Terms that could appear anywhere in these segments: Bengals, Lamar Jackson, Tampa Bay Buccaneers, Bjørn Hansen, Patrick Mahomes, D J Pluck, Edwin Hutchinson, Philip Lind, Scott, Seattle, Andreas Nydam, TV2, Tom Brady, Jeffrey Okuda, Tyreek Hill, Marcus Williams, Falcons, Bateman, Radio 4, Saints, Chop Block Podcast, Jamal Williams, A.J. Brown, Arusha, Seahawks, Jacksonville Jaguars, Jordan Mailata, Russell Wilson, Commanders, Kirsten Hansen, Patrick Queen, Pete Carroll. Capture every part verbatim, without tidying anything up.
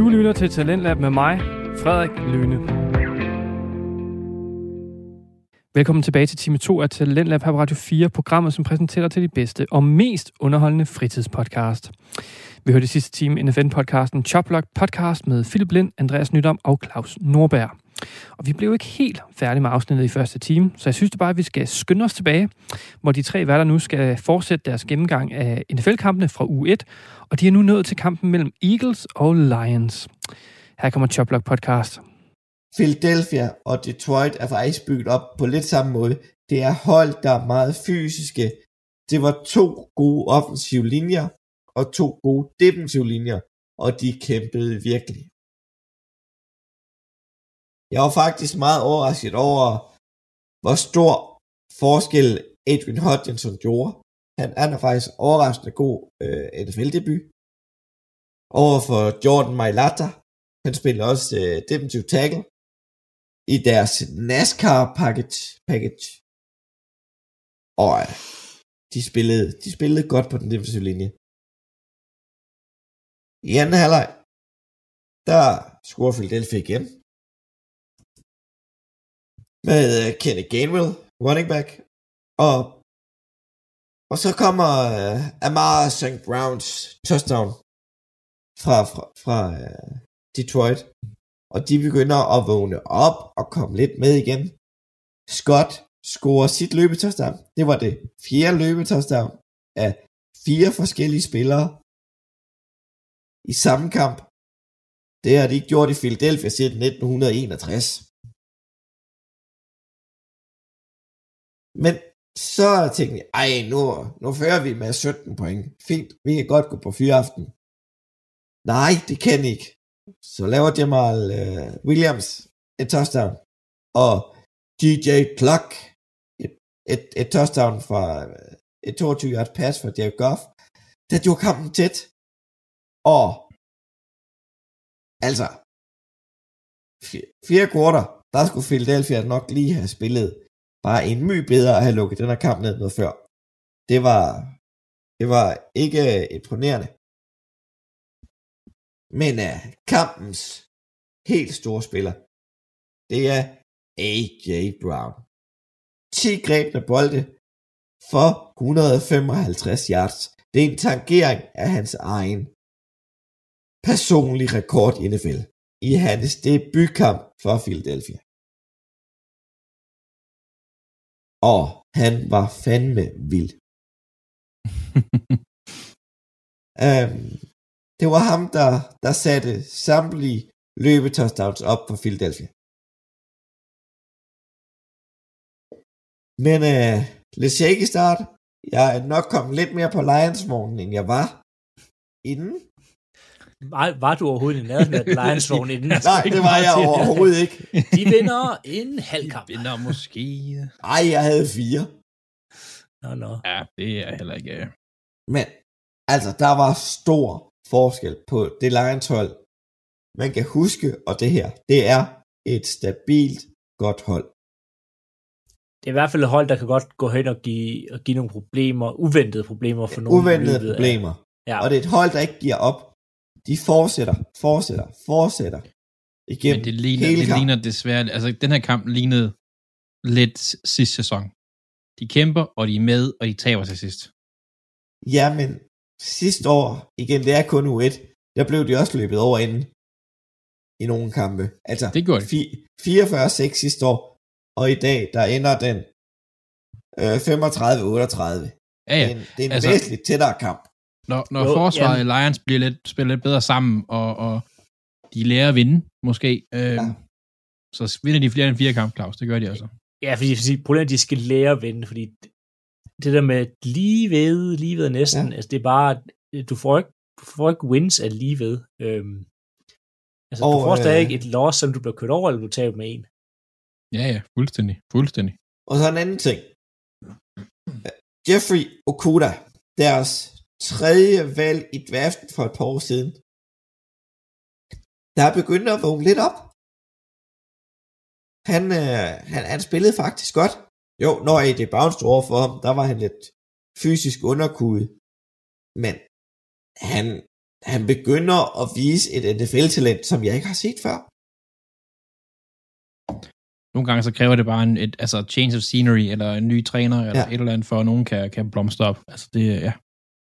Du lytter til Talentlab med mig, Frederik Lyne. Velkommen tilbage til time to af Talentlab her på Radio fire, programmet, som præsenterer til de bedste og mest underholdende fritidspodcast. Vi hørte i sidste time N F L-podcasten Chop Block Podcast med Philip Lind, Andreas Nydam og Claus Norberg. Og vi blev ikke helt færdige med afsnittet i første time, så jeg synes det bare, at vi skal skynde os tilbage, hvor de tre værter nu skal fortsætte deres gennemgang af N F L-kampene fra uge et, og de er nu nået til kampen mellem Eagles og Lions. Her kommer Chop Block Podcast. Philadelphia og Detroit er faktisk bygget op på lidt samme måde. Det er hold, der er meget fysiske. Det var to gode offensive linjer og to gode defensive linjer, og de kæmpede virkelig. Jeg var faktisk meget overrasket over, hvor stor forskel Edwin Hutchinson gjorde. Han er faktisk overraskende god øh, N F L-debut. Over for Jordan Mailata. Han spiller også øh, defensive tackle i deres NASCAR package. package. Og øh, de, spillede, de spillede godt på den defensive linje. I anden halvleg, der scorer Philadelphia igen. Med uh, Kenny Gainwell, running back. Og, og så kommer uh, Amara Saint Browns touchdown fra, fra, fra uh, Detroit. Og de begynder at vågne op og komme lidt med igen. Scott scorer sit løbetouchdown. Det var det fjerde løbetouchdown af fire forskellige spillere i samme kamp. Det har de ikke gjort i Philadelphia siden nitten enogtres. Men så tænkte jeg, ej, nu, nu fører vi med sytten point. Fint, vi kan godt gå på fyraften. Nej, det kan I ikke. Så laver Jamal uh, Williams et touchdown. Og D J Pluck et, et, et touchdown fra et toogtyve yard pass fra Jared Goff. Der gjorde kampen tæt. Og altså fire kvarter, der skulle Philadelphia nok lige have spillet bare en my bedre at have lukket den her kamp ned noget før. Det var, det var ikke imponerende. Men uh, kampens helt store spiller, det er A J Brown. ti grebne bolde for et hundrede og femoghalvtreds yards. Det er en tangering af hans egen personlige rekord i N F L i hans debutkamp for Philadelphia. Og han var fandme vild. øhm, det var ham, der, der satte samtlige løbetouchdowns op for Philadelphia. Men øh, lidt shaky start. Jeg er nok kommet lidt mere på Lions-vognen, end jeg var inden. Var, var du overhovedet i nærheden af Lions-vognen inden? Nej, det var jeg overhovedet ikke. De vinder en halvkamp. De vinder måske... Ej, jeg havde fire. Nå, nå. Ja, det er heller ikke... Men, altså, der var stor forskel på det Lions-hold. Man kan huske, og det her, det er et stabilt, godt hold. Det er i hvert fald et hold, der kan godt gå hen og give, og give nogle problemer, uventede problemer for nogle. Uventede problemer. Ja. Og det er et hold, der ikke giver op. De fortsætter, fortsætter, fortsætter igennem. Men det ligner, det ligner desværre, altså den her kamp lignede lidt sidste sæson. De kæmper, og de er med, og de taber til sidst. Ja, men sidste år, igen, det er kun uge et, der blev de også løbet over inden i nogle kampe. Altså, det gjorde de. fireogfyrre seks sidste år, og i dag, der ender den øh, femogtredive otteogtredive. Ja, ja. Det er en, det er en altså, væsentligt tættere kamp. Når, når jo, forsvaret i ja. Lions bliver lidt, spiller lidt bedre sammen, og, og de lærer at vinde, måske, øh, ja. så vinder de flere end fire kamp, Claus. Det gør de også. Ja, fordi, fordi problemet er, at de skal lære at vinde, fordi det der med lige ved, lige ved næsten, ja. altså det er bare, du får ikke, du får ikke wins af lige ved. Øhm, altså og, du får stadig øh, et loss, som du bliver kørt over, eller du tager med en. Ja, ja, fuldstændig, fuldstændig. Og så en anden ting. Jeffrey Okuda, deres tredje valg i draften for et par år siden, der er begyndt at vågne lidt op. Han, øh, han, han spillede faktisk godt. Jo, når A J Brown stod over for ham, der var han lidt fysisk underkudet. Men han, han begynder at vise et N F L-talent, som jeg ikke har set før. Nogle gange så kræver det bare en et, altså change of scenery, eller en ny træner, eller ja. et eller andet, for at nogen kan, kan blomstre op. Altså det, ja.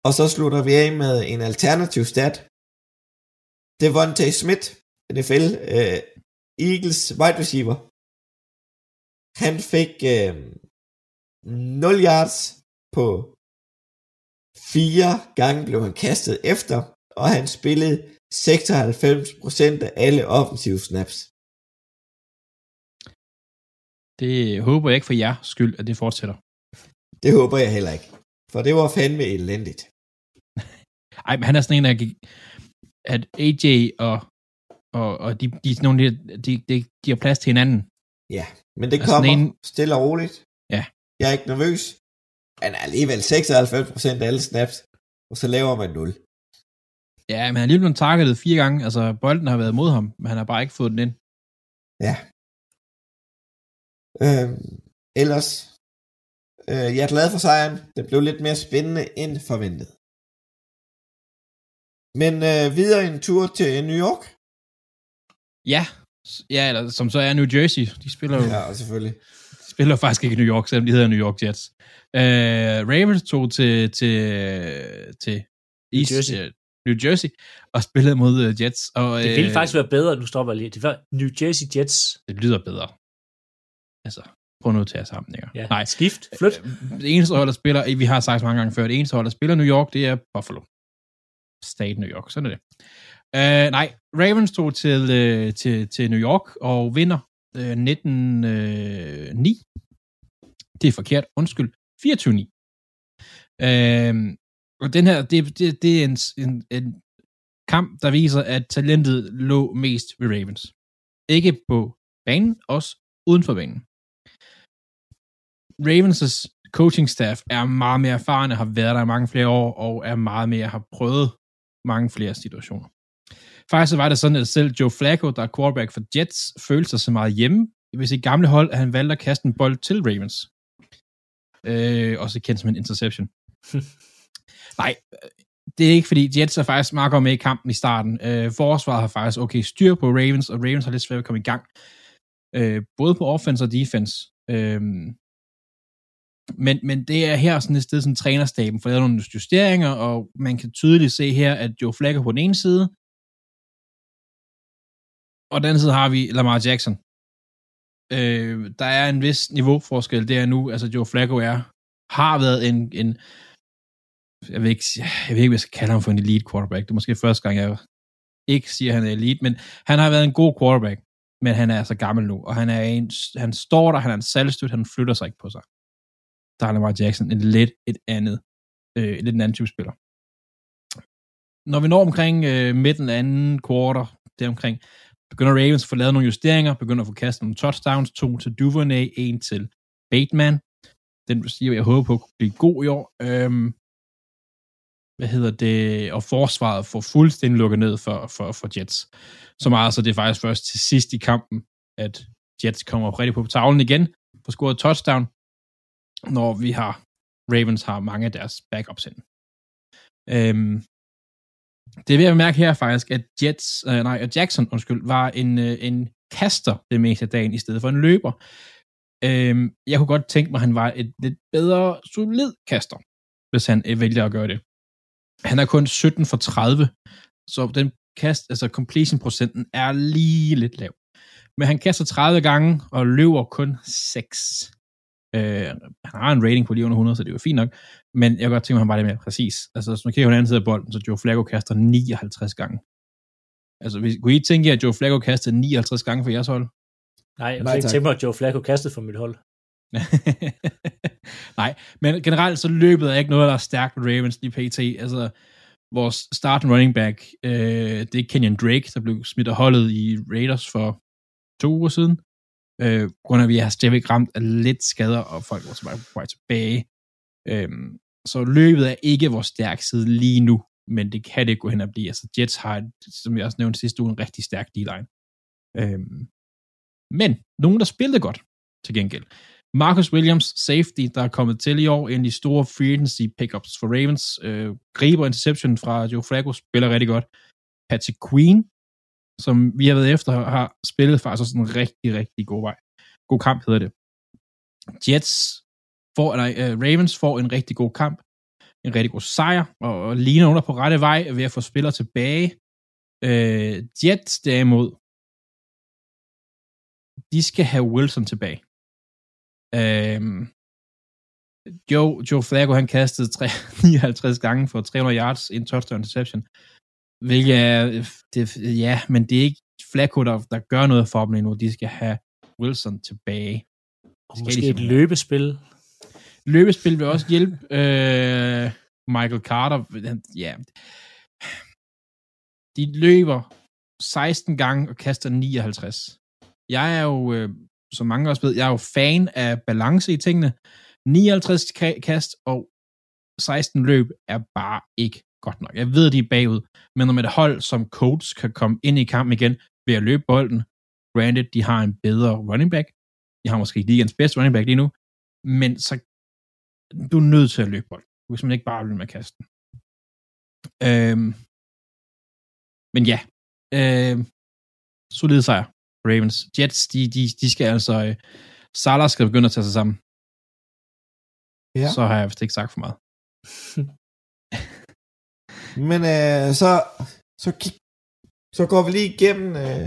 Og så slutter vi af med en alternativ stat. Devontae Smith, N F L, øh, Eagles wide receiver. Han fik øh, nul yards på fire gange blev han kastet efter, og han spillede seksoghalvfems procent af alle offensive snaps. Det håber jeg ikke for jer skyld, at det fortsætter. Det håber jeg heller ikke, for det var fandme elendigt. Ej, men han er sådan en, der gik, at A J og, og, og de, de, de, de, de giver plads til hinanden. Ja, men det og kommer en... stille og roligt. Ja. Jeg er ikke nervøs. Han er alligevel seksoghalvfems procent af alle snaps, og så laver man nul. Ja, men han er alligevel blevet targetet fire gange. Altså, bolden har været mod ham, men han har bare ikke fået den ind. Ja. Øh, ellers, øh, jeg er glad for sejren. Det blev lidt mere spændende end forventet. Men øh, videre en tur til New York? Ja, ja eller, som så er New Jersey. De spiller jo... Ja, selvfølgelig. Spiller faktisk ikke New York, selvom de hedder New York Jets. Uh, Ravens tog til, til, til East, New, Jersey. Uh, New Jersey og spillede mod uh, Jets. Og, uh, det ville faktisk være bedre, nu stopper jeg lige. Det var New Jersey Jets. Det lyder bedre. Altså, prøv nu at tage sammenhænger. Ja. Nej. Skift, flyt. Uh, det eneste hold, der spiller, vi har sagt mange gange før, det eneste hold, der spiller New York, det er Buffalo. State New York, sådan er det. Uh, nej, Ravens tog til, uh, til, til New York og vinder nitten ni. Det er forkert. Undskyld. fireogtyve ni. Øhm, og den her, det, det, det er en, en, en kamp, der viser, at talentet lå mest ved Ravens. Ikke på banen, også uden for banen. Ravens' coaching staff er meget mere erfarne, har været der i mange flere år, og er meget mere, har prøvet mange flere situationer. Faktisk var det sådan, at selv Joe Flacco, der er quarterback for Jets, følte sig så meget hjemme, hvis i gamle hold, at han valgte at kaste en bold til Ravens. Øh, også kendt som en interception. Nej, det er ikke, fordi Jets er faktisk meget godt med i kampen i starten. Øh, forsvaret har faktisk okay styr på Ravens, og Ravens har lidt svært ved at komme i gang. Øh, både på offense og defense. Øh, men, men det er her sådan et sted, som trænerstaben får lavet nogle justeringer, og man kan tydeligt se her, at Joe Flacco på den ene side, og den side har vi Lamar Jackson. Øh, der er en vis niveauforskel der nu. Altså Joe Flacco er, har været en, en jeg, ved ikke, jeg ved ikke, hvad jeg skal kalde ham for en elite quarterback. Det er måske første gang, jeg ikke siger, at han er elite, men han har været en god quarterback, men han er altså gammel nu, og han, er en, han står der, han er en salgstøt, han flytter sig ikke på sig. Der er Lamar Jackson en lidt et andet, øh, lidt en anden type spiller. Når vi når omkring øh, midten af anden quarter, deromkring, begynder Ravens at få lavet nogle justeringer, begynder at få kastet nogle touchdowns, to til Duvernay, en til Bateman. Den receiver, jeg håber på, kunne blive god i år. Øhm, hvad hedder det? Og forsvaret får fuldstændig lukket ned for, for, for Jets. Så meget, så det er faktisk først til sidst i kampen, at Jets kommer op rigtig på tavlen igen, får scoret touchdown, når vi har, Ravens har mange af deres backups ind. Øhm, Det er ved at mærke her faktisk, at Jets, øh, nej, Jackson undskyld, var en, øh, en kaster det meste af dagen, i stedet for en løber. Øhm, jeg kunne godt tænke mig, at han var et lidt bedre, solid kaster, hvis han øh, vælger at gøre det. Han er kun sytten for tredive, så den kast, altså completion-procenten er lige lidt lav. Men han kaster tredive gange og løber kun seks. Øh, han har en rating på lige under hundrede, så det er jo fint nok, men jeg kan godt tænke mig, han var lidt mere præcis. Altså, hvis man kigger på den anden side af bolden, så Joe Flacco kaster nioghalvtreds gange. Altså, kunne I tænke jer, at Joe Flacco kastede nioghalvtreds gange for jeres hold? Nej, jeg kunne ikke tænke mig, at Joe Flacco kastede for mit hold. Nej, men generelt så løbet er ikke noget, der er stærkt med Ravens lige pt. Altså, vores starting running back, øh, det er Kenyon Drake, der blev smidt af holdet i Raiders for to uger siden. Øh, grund af, at vi har stadigvæk ramt af lidt skader, og folk var så bare på vej tilbage. Øh, så løbet er ikke vores stærke side lige nu, men det kan det gå hen og blive. Altså Jets har, som jeg også nævnte sidste uge, en rigtig stærk D-line. Øh, men nogen, der spillede godt til gengæld. Marcus Williams, safety, der er kommet til i år, en af de store free agency pickups for Ravens. Øh, griber interception fra Joe Flacco, spiller rigtig godt. Patrick Queen, som vi har været efter, har spillet faktisk sådan en rigtig, rigtig god vej. God kamp hedder det. Jets får, eller uh, Ravens får en rigtig god kamp, en rigtig god sejr, og, og ligner under på rette vej ved at få spillere tilbage. Uh, Jets derimod, de skal have Wilson tilbage. Uh, Joe, Joe Flacco, han kastede nioghalvtreds gange for tre hundrede yards, en touchdown interception. Hvilket er, det, ja, men det er ikke Flacco, der, der gør noget for dem endnu. De skal have Wilson tilbage. Og måske et løbespil. Løbespil vil også hjælpe. øh, Michael Carter, ja. De løber seksten gange og kaster nioghalvtreds. Jeg er jo, øh, som mange også ved, jeg er jo fan af balance i tingene. nioghalvtreds kast og seksten løb er bare ikke godt nok. Jeg ved, de er bagud, men når med et hold som Colts kan komme ind i kampen igen ved at løbe bolden, granted, de har en bedre running back. De har måske ikke ligens bedste running back lige nu, men så du er nødt til at løbe bolden. Du kan simpelthen ikke bare løbe med kasten. Øhm, men ja, øhm, solid sejr Ravens. Jets, de, de, de skal altså, øh, Salah skal begynde at tage sig sammen. Ja. Så har jeg vist ikke sagt for meget. Men øh, så, så, så går vi lige igennem øh,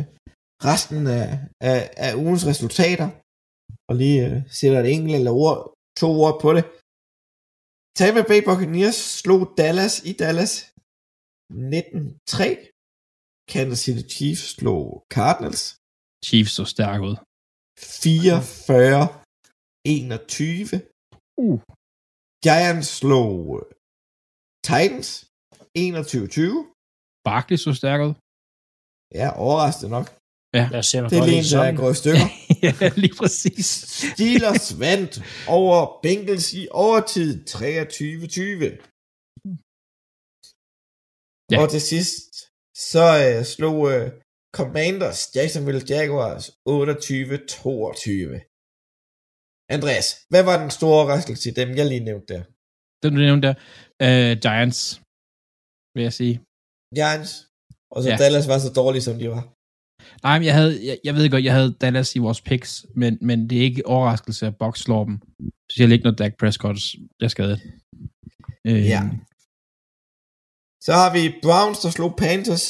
resten af, af, af ugens resultater, og lige øh, sætter et enkelt eller ord, to ord på det. Tampa Bay Buccaneers slog Dallas i Dallas nitten tre. Kansas City Chiefs slog Cardinals. Chiefs så stærk ud. fireogfyrre enogtyve. Uh. Giants slog Titans enogtyve tyve. Barkley så stærk ud. Ja, overraskende nok. Ja. Lad os se, det er lige en, der går i stykker. Ja, lige præcis. Steelers vandt over Bengals i overtid treogtyve tyve. Ja. Og til sidst, så øh, slog øh, Commanders Jacksonville Jaguars otteogtyve toogtyve. Andreas, hvad var den store overraskelse i dem, jeg lige nævnte der? Dem, du nævnte der? Uh, Giants. Vil jeg sige. Giants. Og så ja. Dallas var så dårlig, som de var. Nej, men jeg havde, jeg, jeg ved godt, jeg havde Dallas i vores picks, men, men det er ikke overraskelse, at Bucks slår dem. Så jeg ligger noget Dak Prescott, der skadet. Øh. Ja. Så har vi Browns, der slog Panthers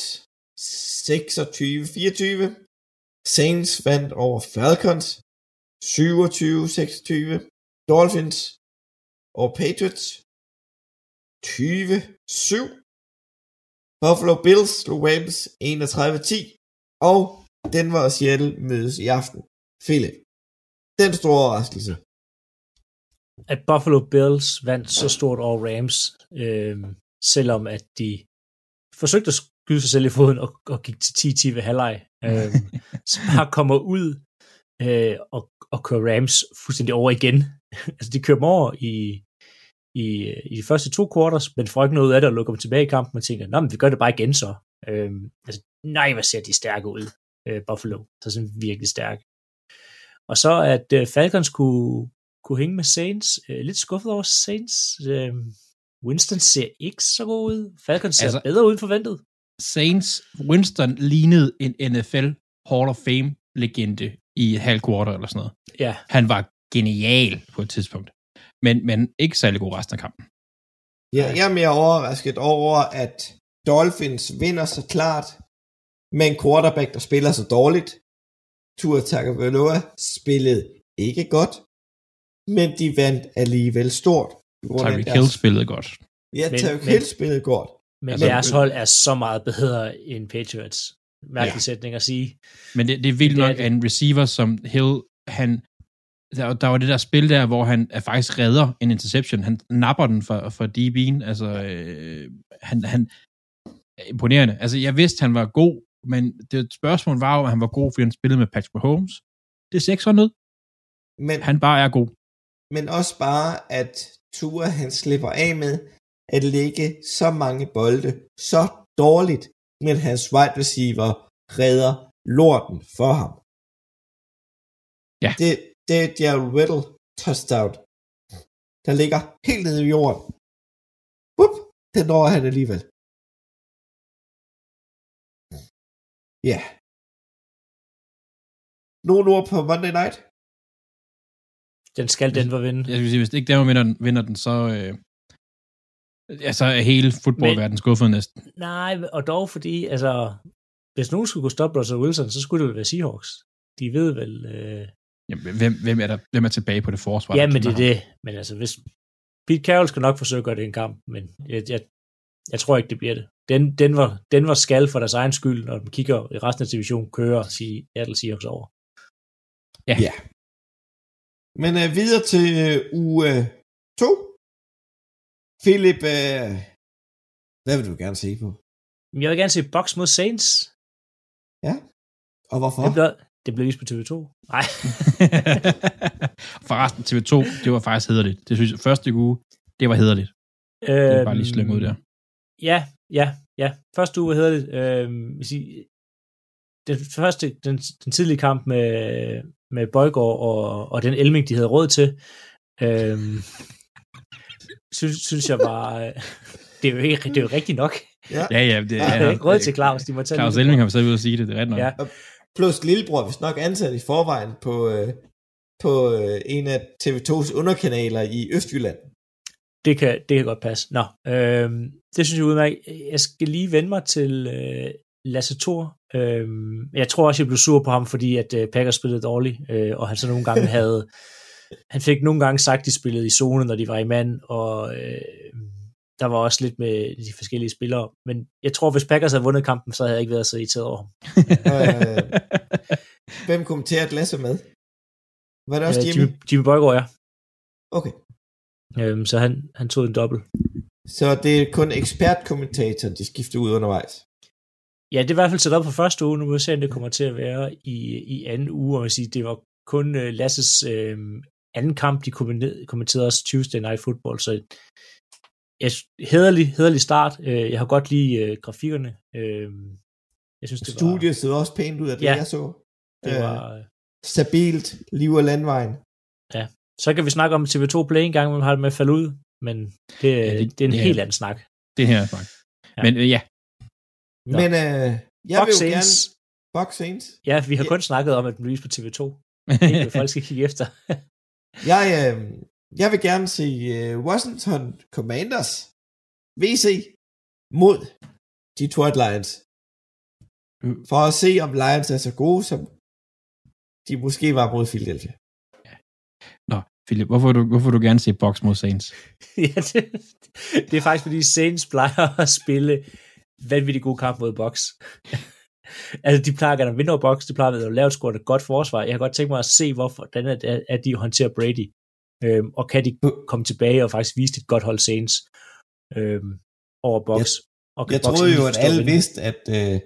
seksogtyve fireogtyve. Saints vandt over Falcons syvogtyve seksogtyve. Dolphins over Patriots tyve syv. Buffalo Bills slog Rams enogtredive ti, og Denver og Seattle mødes i aften. Philip, den store overraskelse. At Buffalo Bills vandt så stort over Rams, øh, selvom at de forsøgte at skyde sig selv i foden og, og gik til ti ti ved halvleg, øh, så bare kommer ud øh, og, og kører Rams fuldstændig over igen. Altså de kører dem over i... I, i de første to quarters, men får ikke noget ud af det og lukker dem tilbage i kampen og tænker, nå, men vi gør det bare igen så. Øhm, altså, nej, hvad ser de stærke ud, øh, Buffalo. Så er sådan virkelig stærk. Og så at øh, Falcons kunne, kunne hænge med Saints. Øh, lidt skuffet over Saints. Øh, Winston ser ikke så god ud. Falcons ser altså, bedre ud end forventet. Saints, Winston lignede en N F L Hall of Fame legende i halv quarter eller sådan noget. Ja. Han var genial på et tidspunkt. Men, men ikke særlig god resten af kampen. Ja, jeg er mere overrasket over, at Dolphins vinder så klart, med en quarterback, der spiller så dårligt. Tua Tagovailoa spillede ikke godt, men de vandt alligevel stort. Tyreek Hill spillede godt. Ja, Tyreek Hill spillede godt. Men altså, deres hold er så meget bedre end Patriots. Mærkelig ja. Sætning at sige. Men det, det er vildt nok, at en receiver som Hill, han... Der, der var det der spil der, hvor han faktisk redder en interception. Han napper den for, for D B'en. Altså, øh, han, han... Imponerende. Altså, jeg vidste, han var god, men det spørgsmål var jo, at han var god, fordi han spillede med Patrick Mahomes. Det er seks år ned. Men, han bare er god. Men også bare, at Tua, han slipper af med at lægge så mange bolde så dårligt, men hans wide receiver redder lorten for ham. Ja. Det... Det er Jared Riddle, touchdown, der ligger helt nede i jorden. Whoop, den når han alligevel. Ja. Yeah. Nogle ord på Monday Night? Den skal Denver vinde. Jeg skal sige, hvis ikke Denver vinder den, vinder den så... Øh... Ja, så er hele fodboldverden skuffet næsten. Nej, og dog fordi, altså, hvis nogen skulle kunne stoppe Russell Wilson, så skulle det jo være Seahawks. De ved vel... Øh... Jamen, hvem, hvem, er der, hvem er tilbage på det forsvar? Ja, men det er det. Men altså, hvis... Pete Carroll skal nok forsøge at gøre det en kamp, men jeg, jeg, jeg tror ikke, det bliver det. Den, Denver, Denver skal for deres egen skyld, når de kigger i resten af divisionen, kører og sige Seattle Seahawks over. Ja. Ja. Men uh, videre til uh, uge to. Uh, Philip, uh, hvad vil du gerne se på? Jeg vil gerne se Bucks mod Saints. Ja, og hvorfor? Det blev, det blev vist på T V to. Nej. Forresten, T V to, det var faktisk hæderligt. Det synes jeg, første uge, det var hæderligt. Øhm, det var bare lige slynge ud der. Ja, ja, ja. Første uge var hæderligt. Øhm, den første, den, den tidlige kamp med, med Bøjgaard og, og den Elming, de havde råd til, øhm, synes, synes jeg bare, det er jo, ikke, det er jo rigtigt nok. Ja, ja, ja det er ikke råd til Claus. De må tage Claus Elming har så ud at sige det, det er rigtigt nok. Ja. Plus lillebror, hvis nok ansat i forvejen på, på en af T V tos underkanaler i Østjylland. Det kan, det kan godt passe. Nå, øhm, det synes jeg udmærket. Jeg skal lige vende mig til øh, Lasse Thor. Øhm, jeg tror også, jeg blev sur på ham, fordi at øh, Packers spillede dårligt, øh, og han så nogle gange havde... Han fik nogle gange sagt, at de spillede i zone, når de var i mand, og øh, der var også lidt med de forskellige spillere. Men jeg tror, hvis Packers havde vundet kampen, så havde jeg ikke været så irriteret over ham. øh, hvem kommenterede Lasse med? Var det også øh, Jimmy? Jimmy, Jimmy Bøjgaard, ja. Okay. Øh, så han, han tog en dobbelt. Så det er kun ekspertkommentatoren, de skifter ud undervejs? Ja, det er i hvert fald sat op på første uge. Nu må jeg se, om det kommer til at være i, i anden uge, og man siger, det var kun øh, Lasses... Øh, anden kamp, de kommenterede også Tuesday Night Football, så hæderlig, hæderlig start. Jeg har godt lide grafikkerne. Jeg synes, det Studiet var... så også pænt ud af det, ja, jeg så. Det var... Stabilt, liv og landvejen. Ja, så kan vi snakke om T V to Play en gang, man har det med at falde ud, men det, ja, det, det er en det helt her, anden snak. Det er en helt anden snak. Ja. Men øh, ja. Nå. Men øh, jeg Box vil jo gerne... Box Saints. Ja, vi har ja. kun snakket om, at den lyser på T V to. Det er folk skal kigge efter. Jeg, øh, jeg vil gerne se øh, Washington Commanders V C mod Detroit Lions. For at se, om Lions er så gode, som de måske var mod Philadelphia. Ja. Nå, Philip, hvorfor vil du, hvorfor vil du gerne se Bucks mod Saints? Ja, det, det er faktisk, fordi Saints plejer at spille vanvittigt god kamp mod Bucks. Altså, de plejer gerne at vinde over Bucks, de plejer at lave et score, et godt forsvar. Jeg har godt tænkt mig at se, hvordan at de håndterer Brady, øhm, og kan de komme tilbage og faktisk vise et godt hold Saints øhm, over Bucks. Jeg, og jeg troede jo, at alle vidste, at øh,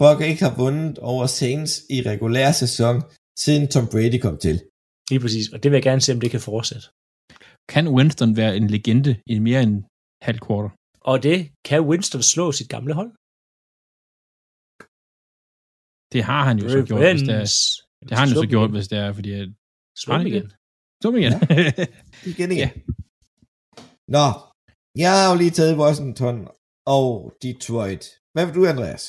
Bucks ikke har vundet over Saints i regulær sæson, siden Tom Brady kom til. Lige præcis, og det vil jeg gerne se, om det kan fortsætte. Kan Winston være en legende i mere end halv kvarter? Og det kan Winston slå sit gamle hold? Det har han jo så gjort, hvis det er, det har han jo så gjort, hvis det er, fordi at... Slå ham igen. Slå ham igen. Ja. igen igen. Ja. Nå, jeg har jo lige taget Washington og Detroit. Hvad vil du, Andreas?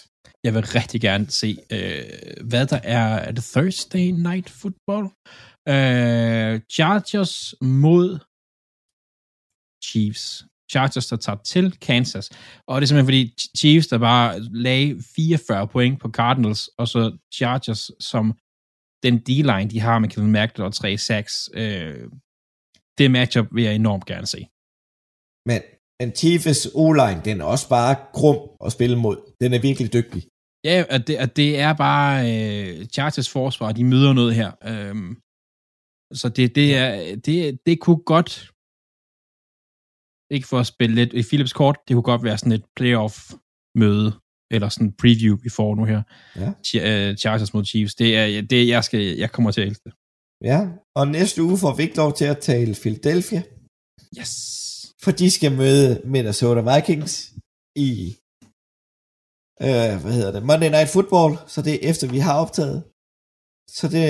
Jeg vil rigtig gerne se, øh, hvad der er, er det Thursday Night Football? Øh, Chargers mod Chiefs. Chargers, der tager til Kansas. Og det er simpelthen fordi Chiefs, der bare lagde fireogfyrre point på Cardinals, og så Chargers, som den D-line, de har med Kevin Magdal og tre seks. Øh, det matchup vil jeg enormt gerne se. Men en Chiefs O-line, den er også bare grum at spille mod. Den er virkelig dygtig. Ja, og det, og det er bare øh, Chargers forsvar, de møder noget her. Øh, så det, det, er, det, det kunne godt... Ikke for at spille lidt i Philips kort, det kunne godt være sådan et playoff-møde, eller sådan en preview, vi får nu her. Ja. Ch- uh, Chargers mod Chiefs, det er det, er, jeg, skal, jeg kommer til at elske. Ja, og næste uge får vi ikke lov til at tale Philadelphia. Yes. For de skal møde Minnesota Vikings i, øh, hvad hedder det, Monday Night Football, så det er efter, vi har optaget. Så det,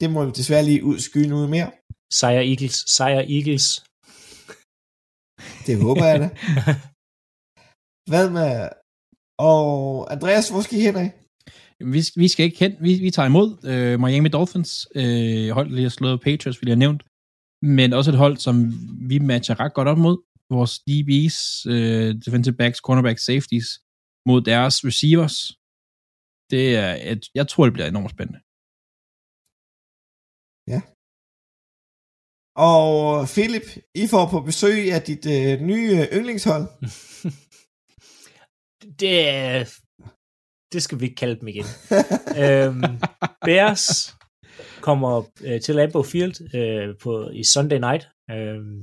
det må vi desværre lige udskyde noget mere. Sejr Eagles. Sejr Eagles. Det håber jeg da. Hvad med... Og Andreas, hvor skal I hen af? Vi, vi skal ikke hen. Vi, vi tager imod øh, Miami Dolphins. Øh, holdet lige har slået Patriots, vil jeg nævnt. Men også et hold, som vi matcher ret godt op mod. Vores D B's, øh, defensive backs, cornerbacks, safeties, mod deres receivers. Det er, et, jeg tror, det bliver enormt spændende. Ja. Og Philip, I får på besøg af dit øh, nye yndlingshold. det, det skal vi ikke kalde dem igen. øhm, Bears kommer øh, til Lambeau Field øh, på, i Sunday Night. Øhm,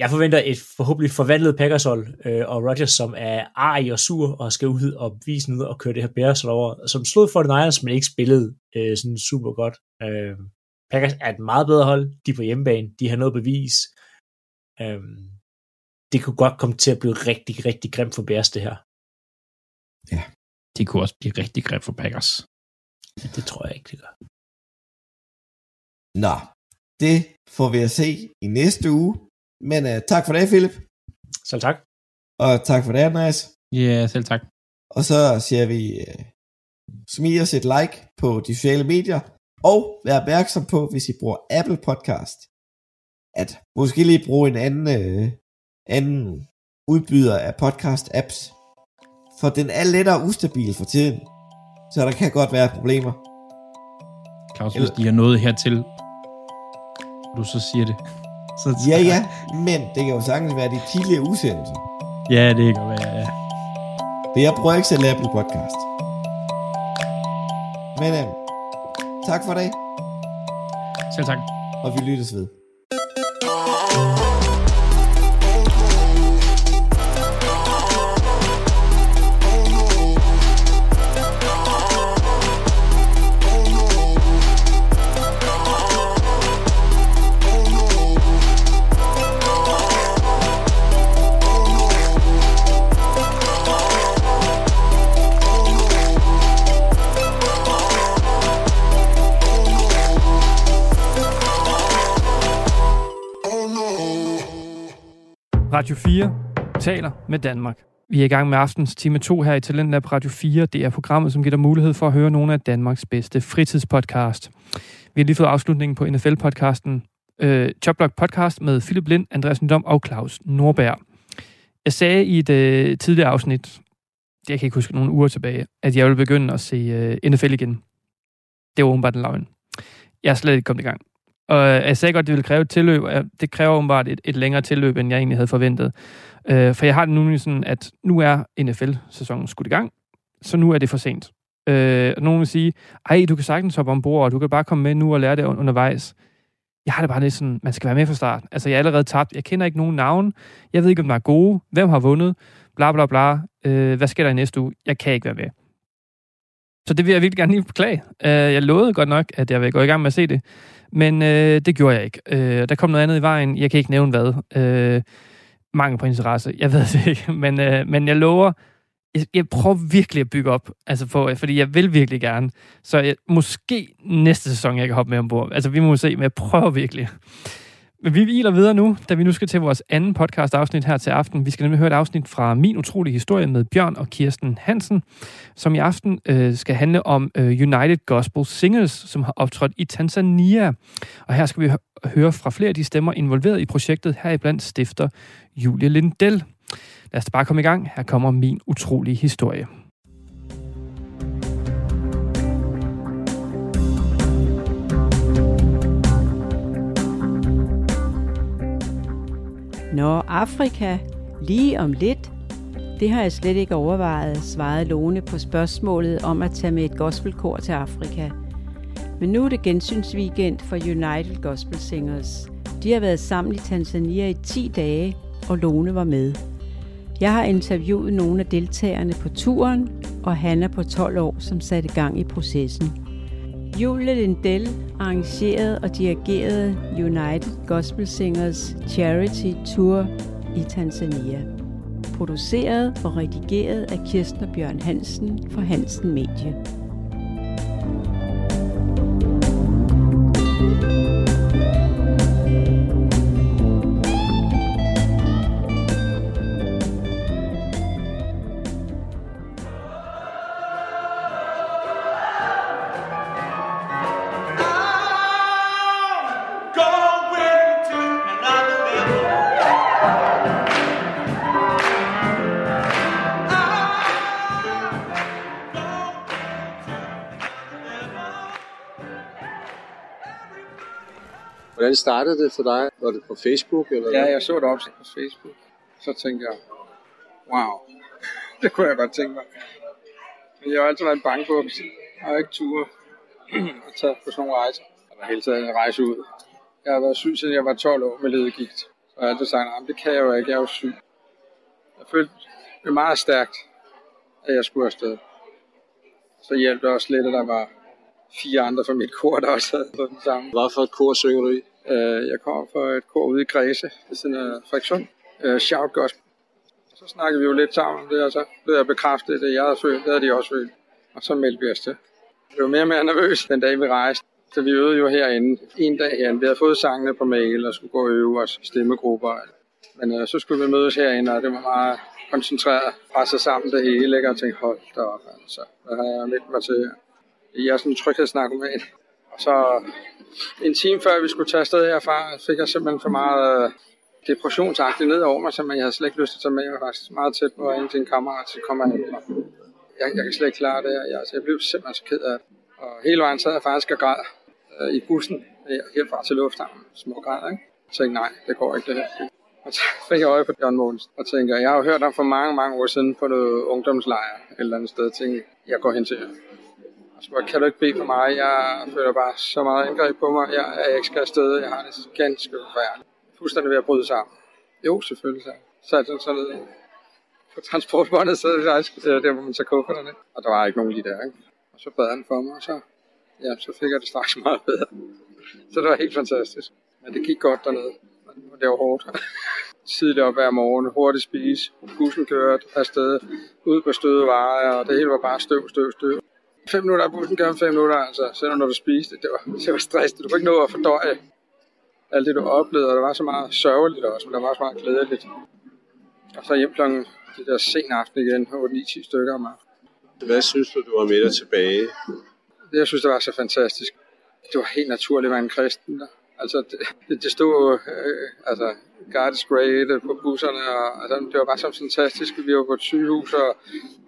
jeg forventer et forhåbentlig forvandlet Packers-hold, øh, og Rodgers, som er arg og sur, og skal ud og vise noget og køre det her Bears over, som slog for Niners, men ikke spillede øh, sådan super godt. Øh, Packers er et meget bedre hold, de er på hjemmebane, de har noget bevis. Øhm, det kunne godt komme til at blive rigtig, rigtig grimt for Bears, det her. Ja, det kunne også blive rigtig grimt for Packers. Det tror jeg ikke, det gør. Nå, det får vi at se i næste uge. Men uh, tak for det, Philip. Selv tak. Og tak for det, Andreas. Ja, selv tak. Og så siger vi, uh, smid os et like på de sociale medier. Og vær opmærksom på, hvis I bruger Apple Podcast, at måske lige bruge en anden, øh, anden udbyder af podcast-apps. For den er lettere ustabil for tiden, så der kan godt være problemer. Claus, hvis de har noget hertil, og du så siger det. Så ja, ja, men det kan jo sagtens være de tidligere udsendelser. Ja, det kan være, ja. Det jeg prøver ikke selv Apple Podcast. Men... Øh, Tak for det. Selv tak. Og vi lyttes ved. Radio fire taler med Danmark. Vi er i gang med aftens time to her i Talentlab Radio fire. Det er programmet, som giver dig mulighed for at høre nogle af Danmarks bedste fritidspodcast. Vi har lige fået afslutningen på N F L-podcasten øh, Chop Block Podcast med Philip Lind, Andreas Nydam og Claus Norberg. Jeg sagde i et øh, tidligere afsnit, jeg kan ikke huske nogle uger tilbage, at jeg ville begynde at se øh, N F L igen. Det var åbenbart en løgn. Jeg er slet ikke kommet i gang. Og jeg sagde godt, det ville kræve et tilløb, og det kræver åbenbart et, et længere tilløb, end jeg egentlig havde forventet. Øh, for jeg har det nu sådan, at nu er N F L-sæsonen skudt i gang, så nu er det for sent. Øh, og nogen vil sige, ej, du kan sagtens hoppe ombord, og du kan bare komme med nu og lære det undervejs. Jeg har det bare lidt sådan, man skal være med fra start. Altså, jeg er allerede tabt. Jeg kender ikke nogen navn. Jeg ved ikke, om der er gode. Hvem har vundet? Bla, bla, bla. Øh, hvad sker der i næste uge? Jeg kan ikke være med. Så det vil jeg virkelig gerne lige beklage. Øh, jeg lovede godt nok, at jeg vil gå i gang med at se det. Men øh, det gjorde jeg ikke. Øh, der kom noget andet i vejen. Jeg kan ikke nævne hvad. Øh, mangel på interesse. Jeg ved det ikke. Men, øh, men jeg lover... Jeg, jeg prøver virkelig at bygge op. Altså for, fordi jeg vil virkelig gerne. Så jeg, måske næste sæson, jeg kan hoppe med ombord. Altså vi må se, men jeg prøver virkelig. Men vi hviler videre nu, da vi nu skal til vores anden podcast-afsnit her til aften. Vi skal nemlig høre et afsnit fra Min Utrolige Historie med Bjørn og Kirsten Hansen, som i aften øh, skal handle om øh, United Gospel Singers, som har optrådt i Tanzania. Og her skal vi h- høre fra flere af de stemmer involveret i projektet, heriblandt stifter Julie Lindell. Lad os bare komme i gang. Her kommer Min Utrolige Historie. Nå, Afrika, lige om lidt. Det har jeg slet ikke overvejet, svarede Lone på spørgsmålet om at tage med et gospelkor til Afrika. Men nu er det gensynsweekend for United Gospel Singers. De har været sammen i Tanzania i ti dage, og Lone var med. Jeg har interviewet nogle af deltagerne på turen, og Hanna på tolv år, som satte gang i processen. Julie Lindell arrangerede og dirigerede United Gospel Singers Charity Tour i Tanzania. Produceret og redigeret af Kirsten og Bjørn Hansen for Hansen Medie. Hvordan startede det for dig? Var det på Facebook? Eller ja, jeg så det også på Facebook. Så tænkte jeg, wow, det kunne jeg godt tænke mig. Men jeg har altid været bange på, jeg har ikke turde at tage på sådan nogle rejser. Jeg har hele tiden en rejse ud. Jeg har været syg, siden jeg var tolv år med leddegigt. Så jeg har altid sagt, det kan jeg jo ikke, jeg er jo syg. Jeg følte det meget stærkt, at jeg skulle afsted. Så hjalp det også lidt, at der var fire andre fra mit kor, der også havde på den samme. Hvad for et kor synger du i? Jeg kommer fra et kor ude i Græse, ved siden af Frederikssund. Shout Gospel. Så snakkede vi jo lidt sammen om det, og så blev jeg bekræftet, at jeg havde følt, det havde de også følt. Og så meldte vi os til. Jeg blev mere og mere nervøs den dag, vi rejste. Så vi øvede jo herinde. En dag herinde. Vi havde fået sangene på mail, og skulle gå og øve os stemmegrupper. Men øh, så skulle vi mødes herinde, og det var meget koncentreret. Presset sammen det hele, ikke? Og tænkte, hold da op, altså. Hvad har jeg meldt mig til? Jeg er sådan en tryghedssnarkoman. Og så en time før vi skulle tage afsted herfra, fik jeg simpelthen for meget... Øh, depressionsagtigt ned over mig, som jeg havde slet ikke lyst til at tage med. Jeg var faktisk meget tæt på at ringe til en kammerat, så kom han hen. Jeg, jeg kan slet ikke klare det her. Jeg, altså, jeg blev simpelthen så ked af det. Og hele vejen sad jeg faktisk og græd øh, i bussen herfra til lufthavnen. Små græd, ikke? Jeg tænkte, nej, det går ikke det her. Og så fik jeg øje på John Mogensen og tænker, jeg har jo hørt om for mange, mange år siden på noget ungdomslejr et eller andet sted. Jeg tænkte, jeg går hen til jer. Og så bare, kan du ikke bede for mig? Jeg føler bare så meget indgreb på mig. Jeg er ikke skal afsted. Jeg har det ganske forfærdeligt. Fuldstændig ved at bryde sammen. Jo, selvfølgelig. Så satte jeg sådan ned på transportbåndet, så det faktisk der, hvor man tager kufferne. Og der var ikke nogen lige der, ikke? Og så bad han for mig, og så, ja, så fik jeg det straks meget bedre. Så det var helt fantastisk. Men det gik godt dernede. Men det var hårdt. Tidligt op hver morgen, hurtigt spise, bussen kørte afsted, ud på støde varer, og det hele var bare støv, støv, støv. Fem minutter af bussen gør fem minutter, altså. Selv når du spiste, det var, det var stress. Du kunne ikke nå at fordøje alt det, du oplevede, og der var så meget sørgeligt også, men der var også meget glædeligt. Og så hjem klokken det der sen aften igen, otte ni ti stykker om aftenen. Hvad synes du, du var med dig tilbage? Det, jeg synes, det var så fantastisk. Det var helt naturligt at være en kristen der. Altså, det, det stod øh, altså, God is great på busserne, og altså, det var bare så fantastisk. Vi var på et sygehus og,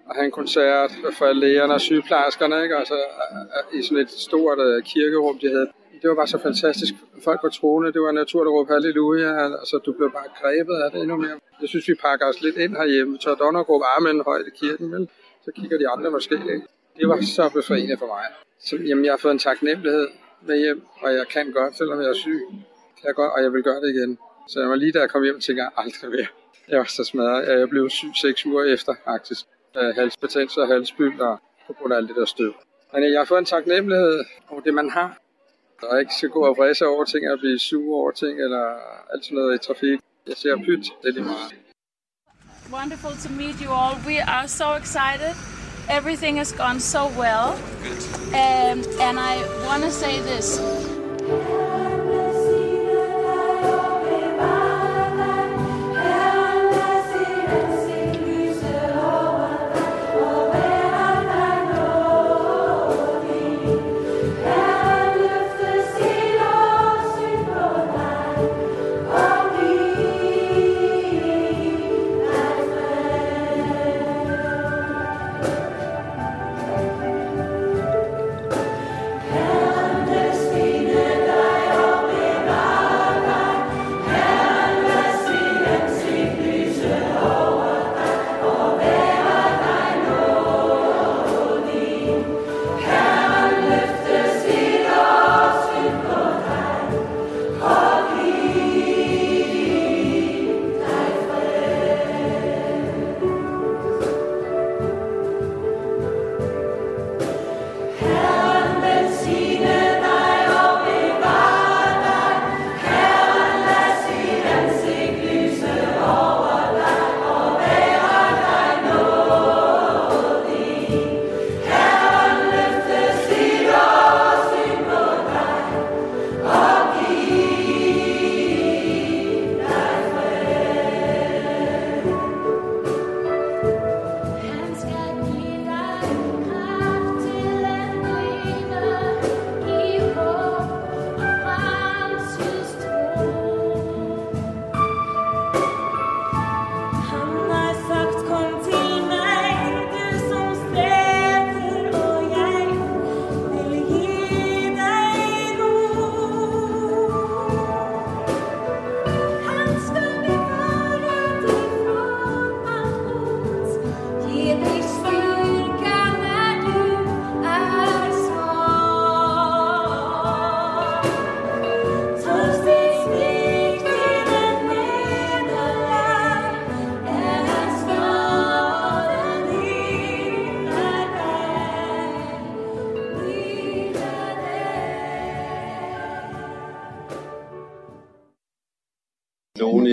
og havde en koncert for lægerne og sygeplejerskerne, ikke? Og så, øh, i sådan et stort øh, kirkerum, de havde. Det var bare så fantastisk. Folk var troende. Det var naturligt at råbe halleluja. Altså, du blev bare grebet af det endnu mere. Jeg synes, vi pakker os lidt ind herhjemme. Tør dog nok råbe amen højt i kirken, vel? Så kigger de andre måske, ikke? Det var så befriende for mig. Så, jamen, jeg har fået en taknemmelighed med hjem, og jeg kan godt, selvom jeg er syg. Kan jeg godt, og jeg vil gøre det igen. Så jeg var lige da jeg kom hjem, tænkte jeg aldrig mere. Jeg var så smadret. Jeg blev syg seks uger efter, faktisk. Halsbetændelse og halsbyld, og på grund af alt det der støv. Men jeg har fået en taknemmelighed over det, man har. Der er ikke så god at vræse over ting, at blive sure over ting, eller alt sådan noget i trafik. Jeg ser pyt, det er lige meget. Wonderful to meet you all. We are so excited. Everything has gone so well. Um, and I want to say this. Understand.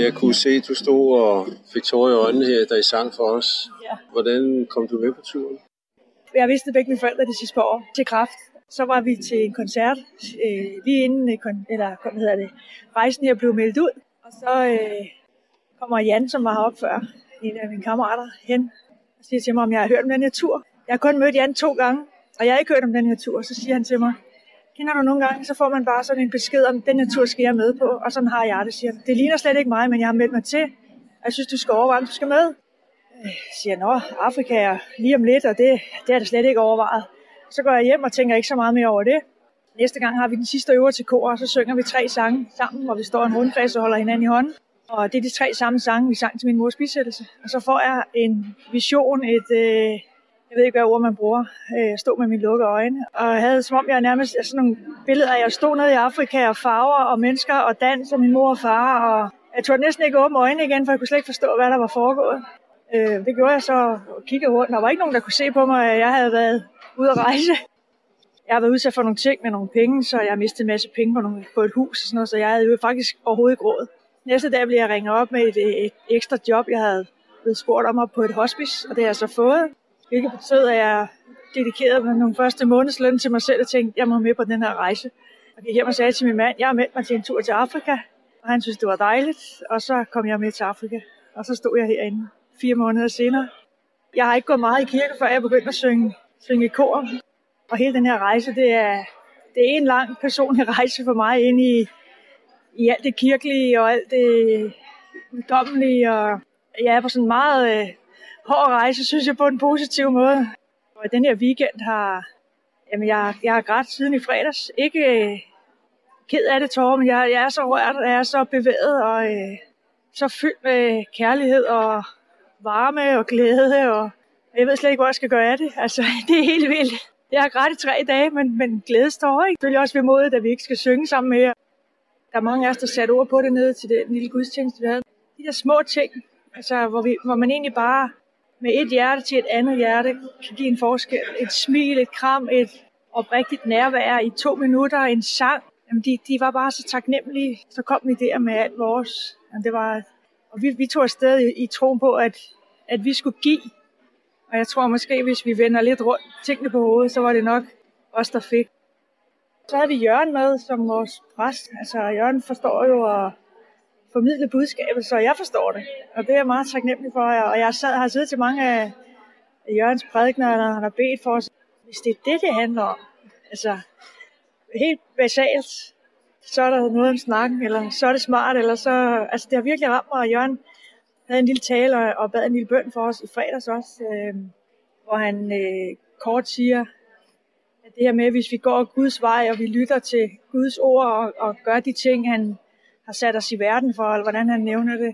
Jeg kunne se, at du stod og fik tårer i øjnene her, da I sang for os. Ja. Hvordan kom du med på turen? Jeg vidste begge mine forældre det sidste par år til kræft. Så var vi til en koncert øh, lige inden eller, hvad hedder det, rejsen her blev meldt ud. Og så øh, kommer Jan, som var heroppe før, en af mine kammerater, hen og siger til mig, om jeg har hørt om den her tur. Jeg har kun mødt Jan to gange, og jeg har ikke hørt om den her tur. Så siger han til mig, kender du nogle gange, så får man bare sådan en besked om, den her tur skal jeg med på, og sådan har jeg det, siger han. Det ligner slet ikke mig, men jeg har meldt mig til, og jeg synes, du skal overveje, om du skal med. Øh, siger nå, Afrika er lige om lidt, og det, det er det slet ikke overvejet. Så går jeg hjem og tænker ikke så meget mere over det. Næste gang har vi den sidste øver til kor, og så synger vi tre sange sammen, hvor vi står i en rundkreds og holder hinanden i hånden. Og det er de tre samme sange, vi sang til min mors bisættelse. Og så får jeg en vision, et... Øh, Jeg ved ikke, hvad ord man bruger. Jeg stod med mine lukkede øjne, og havde som om jeg nærmest sådan nogle billeder af, jeg stod nede i Afrika, og farver, og mennesker, og dans, og min mor og far, og jeg turde næsten ikke åbne øjnene igen, for jeg kunne slet ikke forstå, hvad der var foregået. Det gjorde jeg så og kiggede rundt, og der var ikke nogen, der kunne se på mig, at jeg havde været ude at rejse. Jeg har været udsat for nogle ting med nogle penge, så jeg mistede en masse penge på, nogle, på et hus og sådan noget, så jeg havde jo faktisk overhovedet gråd. Næste dag blev jeg ringet op med et, et ekstra job, jeg havde blevet spurgt om på et hospice, og det har jeg så fået. Hvilket betød, at jeg dedikerede mig nogle første månedsløn til mig selv og tænkte, jeg må med på den her rejse. Og gik hjem og sagde til min mand, jeg har meldt mig til en tur til Afrika, og han syntes, det var dejligt. Og så kom jeg med til Afrika, og så stod jeg herinde fire måneder senere. Jeg har ikke gået meget i kirke, før jeg begyndte at synge, synge i kor. Og hele den her rejse, det er, det er en lang personlig rejse for mig ind i, i alt det kirkelige og alt det guddommelige. Og jeg er på sådan meget... hård rejse, synes jeg, på en positiv måde. Og den her weekend har... Jamen, jeg, jeg har grædt siden i fredags. Ikke øh, ked af det tårer, men jeg, jeg er så rørt, og jeg er så bevæget, og øh, så fyldt med kærlighed, og varme, og glæde, og jeg ved slet ikke, hvor jeg skal gøre af det. Altså, det er helt vildt. Jeg har grædt i tre dage, men, men glædestårer, ikke? Selvfølgelig også ved modet, at vi ikke skal synge sammen mere. Der er mange af os, der satte ord på det nede til den lille gudstjeneste, vi havde. De der små ting, altså, hvor, vi, hvor man egentlig bare... med et hjerte til et andet hjerte kan give en forskel. Et smil, et kram, et oprigtigt nærvær i to minutter, en sang. Jamen de, de var bare så taknemmelige. Så kom vi der med alt vores. Jamen det var, og vi, vi tog afsted i, i troen på, at, at vi skulle give. Og jeg tror måske, hvis vi vender lidt rundt tingene på hovedet, så var det nok os, der fik. Så havde vi Jørgen med som vores præst. Altså Jørgen forstår jo at formidle budskabet, så jeg forstår det. Og det er jeg meget taknemmelig for. Og jeg sad, har siddet til mange af Jørgens prædikener, når han har bedt for os. Hvis det er det, det handler om, altså helt basalt, så er der noget om snakken, eller så er det smart, eller så... Altså det har virkelig ramt mig, og Jørgen havde en lille tale og bad en lille bøn for os i fredags også, øh, hvor han øh, kort siger, at det her med, hvis vi går Guds vej, og vi lytter til Guds ord, og, og gør de ting, han... har sat os i verden for, eller hvordan han nævner det,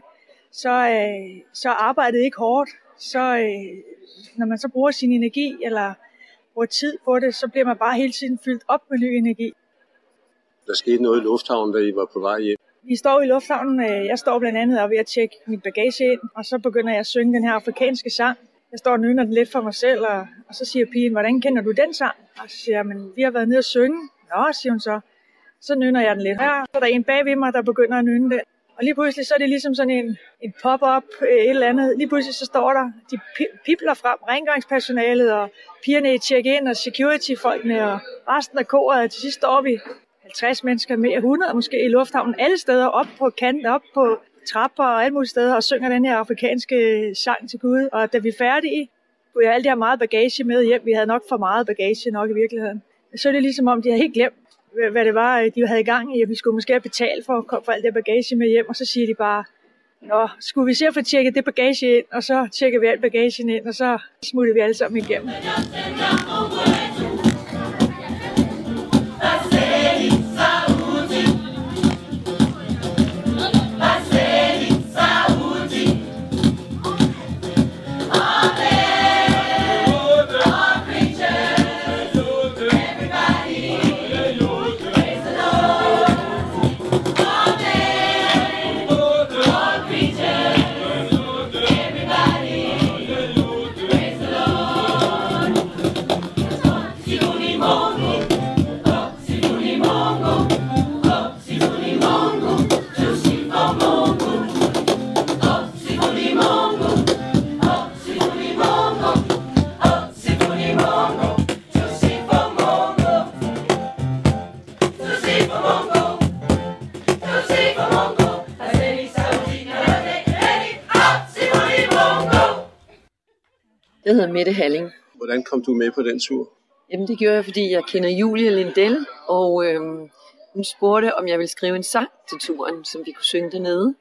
så, øh, så arbejdet ikke hårdt. Så, øh, når man så bruger sin energi, eller bruger tid på det, så bliver man bare hele tiden fyldt op med ny energi. Der skete noget i lufthavnen, da I var på vej hjem? Vi står i lufthavnen. Øh, jeg står blandt andet og ved at tjekke mit bagage ind, og så begynder jeg at synge den her afrikanske sang. Jeg står og nynner den lidt for mig selv, og, og så siger pigen, hvordan kender du den sang? Og så siger jeg, men vi har været nede og synge. Nå, siger hun så. Så nynner jeg den lidt her, så er der en bag ved mig, der begynder at nynne den. Og lige pludselig, så er det ligesom sådan en, en pop-up, et eller andet. Lige pludselig, så står der, de pipler frem, rengøringspersonalet og pigerne i check-in og security-folkene og resten af koret. Til sidst står vi halvtreds mennesker, mere hundrede måske i lufthavnen, alle steder, op på kanten, op på trapper og alle mulige steder, og synger den her afrikanske sang til Gud. Og da vi er færdige, kunne jeg alt det her meget bagage med hjem. Vi havde nok for meget bagage nok i virkeligheden. Så er det ligesom om, de havde helt glemt, hvad det var, de havde i gang i, at vi skulle måske have betalt for at komme for alt det bagage med hjem, og så siger de bare, nå, skulle vi se at få tjekket det bagage ind, og så tjekker vi alt bagagen ind, og så smutter vi alle sammen igennem. Jeg hedder Mette Halling. Hvordan kom du med på den tur? Jamen det gjorde jeg, fordi jeg kender Julie Lindell, og øhm, hun spurgte, om jeg ville skrive en sang til turen, som vi kunne synge dernede,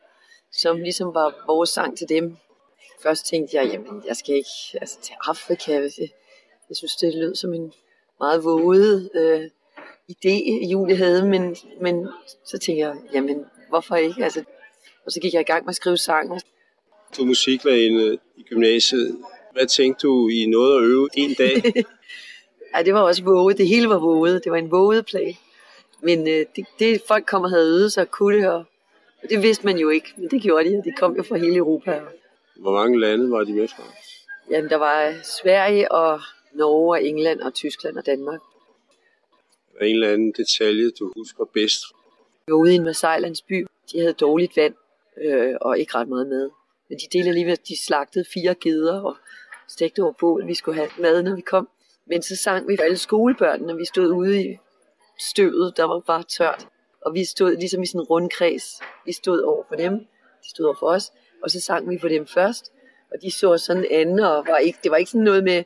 som ligesom var vores sang til dem. Først tænkte jeg, jamen jeg skal ikke altså, til Afrika. Jeg, jeg synes, det lød som en meget våget øh, idé, Julie havde, men, men så tænkte jeg, jamen hvorfor ikke? Altså, og så gik jeg i gang med at skrive sangen. Du musiklærerinde i gymnasiet. Hvad tænkte du i noget at øve en dag? Ja, det var også våget. Det hele var våget. Det var en våget play. Men øh, det, det folk kom og havde øvet sig, kunne det, og det vidste man jo ikke. Men det gjorde de, og de kom jo fra hele Europa. Hvor mange lande var de med fra? Jamen, der var Sverige og Norge og England og Tyskland og Danmark. Er en eller anden detalje, du husker bedst? Vi var ude i en Marsejlands by. De havde dårligt vand øh, og ikke ret meget mad. Men de delte alligevel, de slagtede fire geder og stegte over bål. Vi skulle have mad, når vi kom. Men så sang vi for alle skolebørnene, når vi stod ude i støvet, der var bare tørt. Og vi stod ligesom i sådan en rundkreds. Vi stod over for dem, de stod over for os. Og så sang vi for dem først. Og de så sådan anden, og var ikke, det var ikke sådan noget med,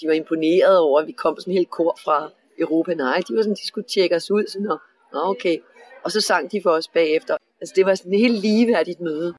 de var imponeret over, at vi kom sådan en hel kor fra Europa. Nej, de var sådan, de skulle tjekke os ud. Sådan, og, okay. Og så sang de for os bagefter. Altså det var sådan et helt ligeværdigt møde.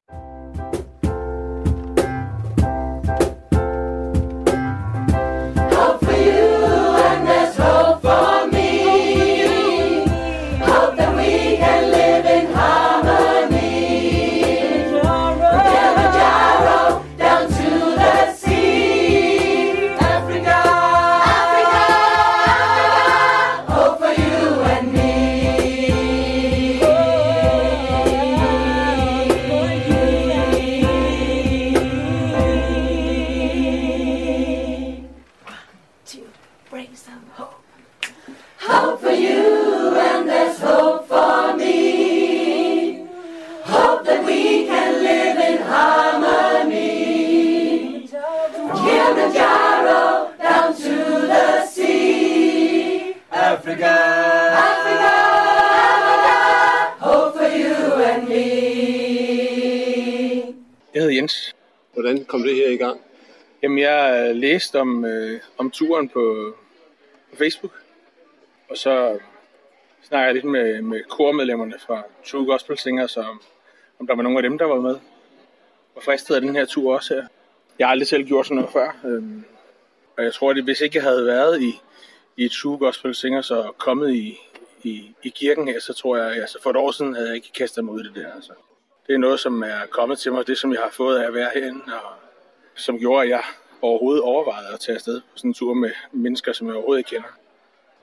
Hvordan kom det her i gang? Jamen, jeg læste om, øh, om turen på, på Facebook, og så snakkede jeg lidt med, med kormedlemmerne fra True Gospel Singers, om, om der var nogle af dem, der var med. Og fristet af den her tur også her. Jeg har aldrig selv gjort sådan noget før, øh, og jeg tror, at hvis ikke jeg havde været i, i True Gospel Singers og kommet i, i, i kirken her, så tror jeg, at altså for et år siden havde jeg ikke kastet mig ud i det der. Altså. Det er noget, som er kommet til mig, det som jeg har fået af at være herinde, og som gjorde, at jeg overhovedet overvejede at tage afsted på sådan en tur med mennesker, som jeg overhovedet ikke kender.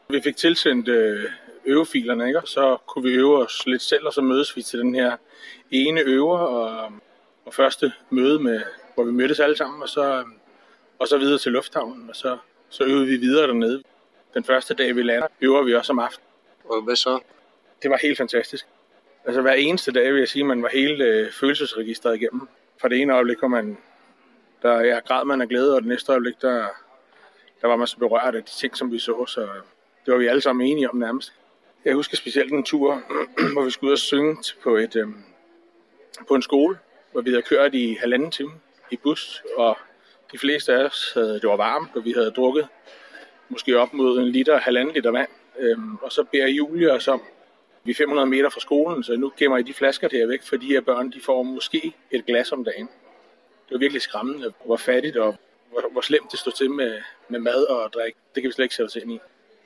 Vi fik tilsendt øvefilerne, ikke? Så kunne vi øve os lidt selv, og så mødes vi til den her ene øver og, og første møde, med, hvor vi mødtes alle sammen, og så, og så videre til lufthavnen, og så, så øvede vi videre dernede. Den første dag, vi lander, øver vi også om aftenen. Og hvad så? Det var helt fantastisk. Altså hver eneste dag vil jeg sige, at man var hele øh, følelsesregisteret igennem. Fra det ene øjeblik, hvor man, der ja, græd man af glæde, og det næste øjeblik, der, der var man så berørt af de ting, som vi så. Så det var vi alle sammen enige om nærmest. Jeg husker specielt en tur, hvor vi skulle ud og synge på, et, øh, på en skole, hvor vi havde kørt i halvanden time i bus. Og de fleste af os, havde, det var varmt, og vi havde drukket måske op mod en liter, halvanden liter vand. Øh, og så beder Julie os om, vi er fem hundrede meter fra skolen, så nu gemmer I de flasker der væk, for de her børn, de får måske et glas om dagen. Det var virkelig skræmmende, hvor fattigt og hvor, hvor slemt det stod til med, med mad og drik. Det kan vi slet ikke sætte os ind i.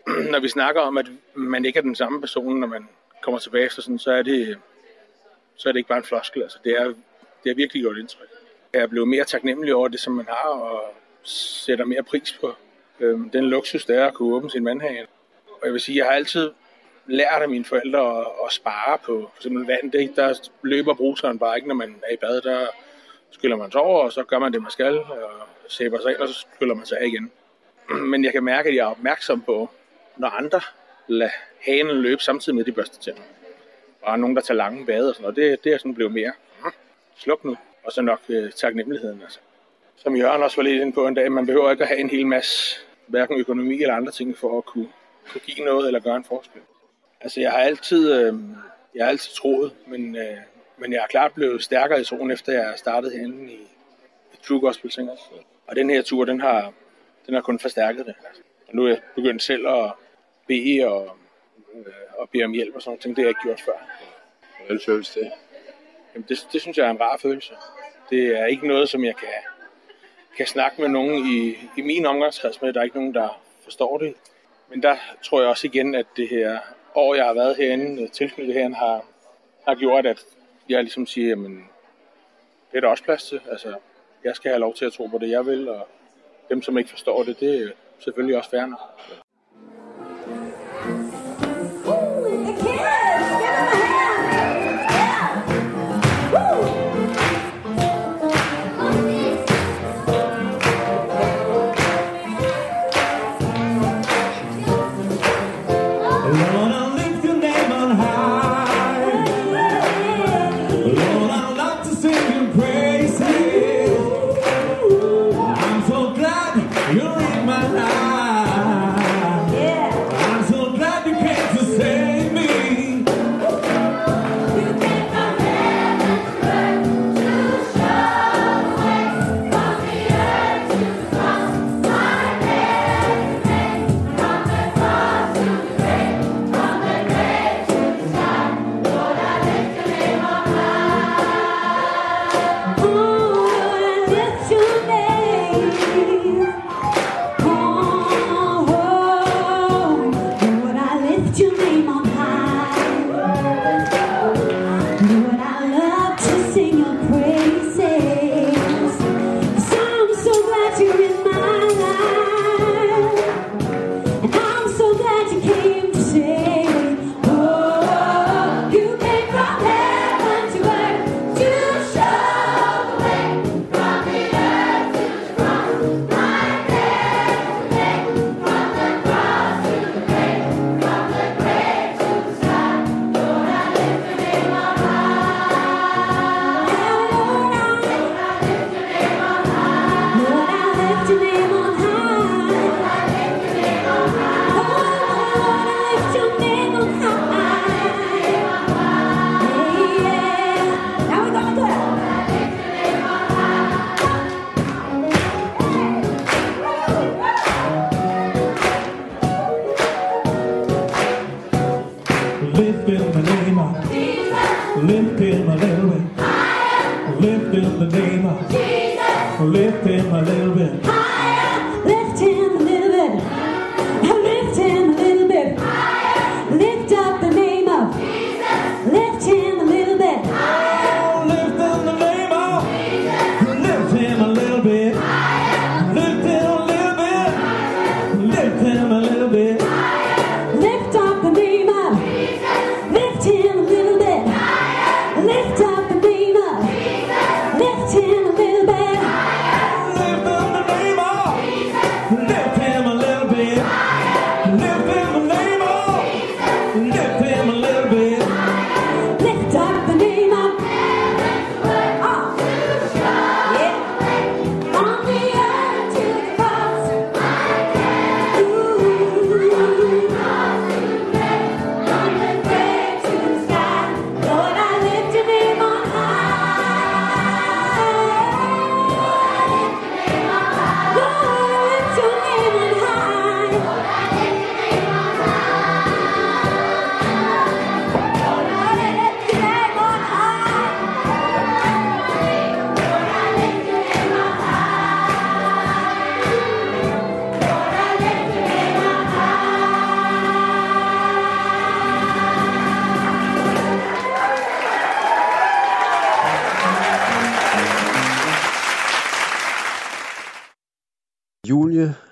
Når vi snakker om, at man ikke er den samme person, når man kommer tilbage efter sådan, så er det, så er det ikke bare en floskel. Altså, det, er, det er virkelig godt indtryk. Jeg blev mere taknemmelig over det, som man har, og sætter mere pris på øhm, den luksus, der er at kunne åbne sin vandhage. Og jeg vil sige, jeg har altid lært af mine forældre at, at spare på for eksempel vand. Det, der løber bruseren bare ikke, når man er i bad. Der skyller man sig over, og så gør man det, man skal, og sæber sig ind, og så skyller man sig af igen. Men jeg kan mærke, at jeg er opmærksom på, når andre lader hanen løbe samtidig med, de børster tænder. Og der er nogen, der tager lange bade og sådan noget. Det, det er sådan blevet mere sluk nu. Og så nok øh, taknemmeligheden. Altså. Som Jørgen også var lidt inde på en dag, man behøver ikke at have en hel masse, hverken økonomi eller andre ting, for at kunne, kunne give noget eller gøre en forskel. Altså, jeg har altid, øh, jeg har altid troet, men, øh, men jeg er klart blevet stærkere i troen, efter jeg startede herinde i, i True Gospel Singers. Og den her tur, den har, den har kun forstærket det. Og nu er jeg begyndt selv at bede og, øh, og bede om hjælp og sådan noget. Det har jeg ikke gjort før. Hvordan føles det? Jamen, det, det synes jeg er en rar følelse. Det er ikke noget, som jeg kan, kan snakke med nogen i, i min omgangskreds med. Der er ikke nogen, der forstår det. Men der tror jeg også igen, at det her år, jeg har været herinde, tilknyttet herinde, har, har gjort, at jeg ligesom siger, jamen, det er der også plads til. Altså, jeg skal have lov til at tro på det, jeg vil, og dem, som ikke forstår det, det er selvfølgelig også fair nok.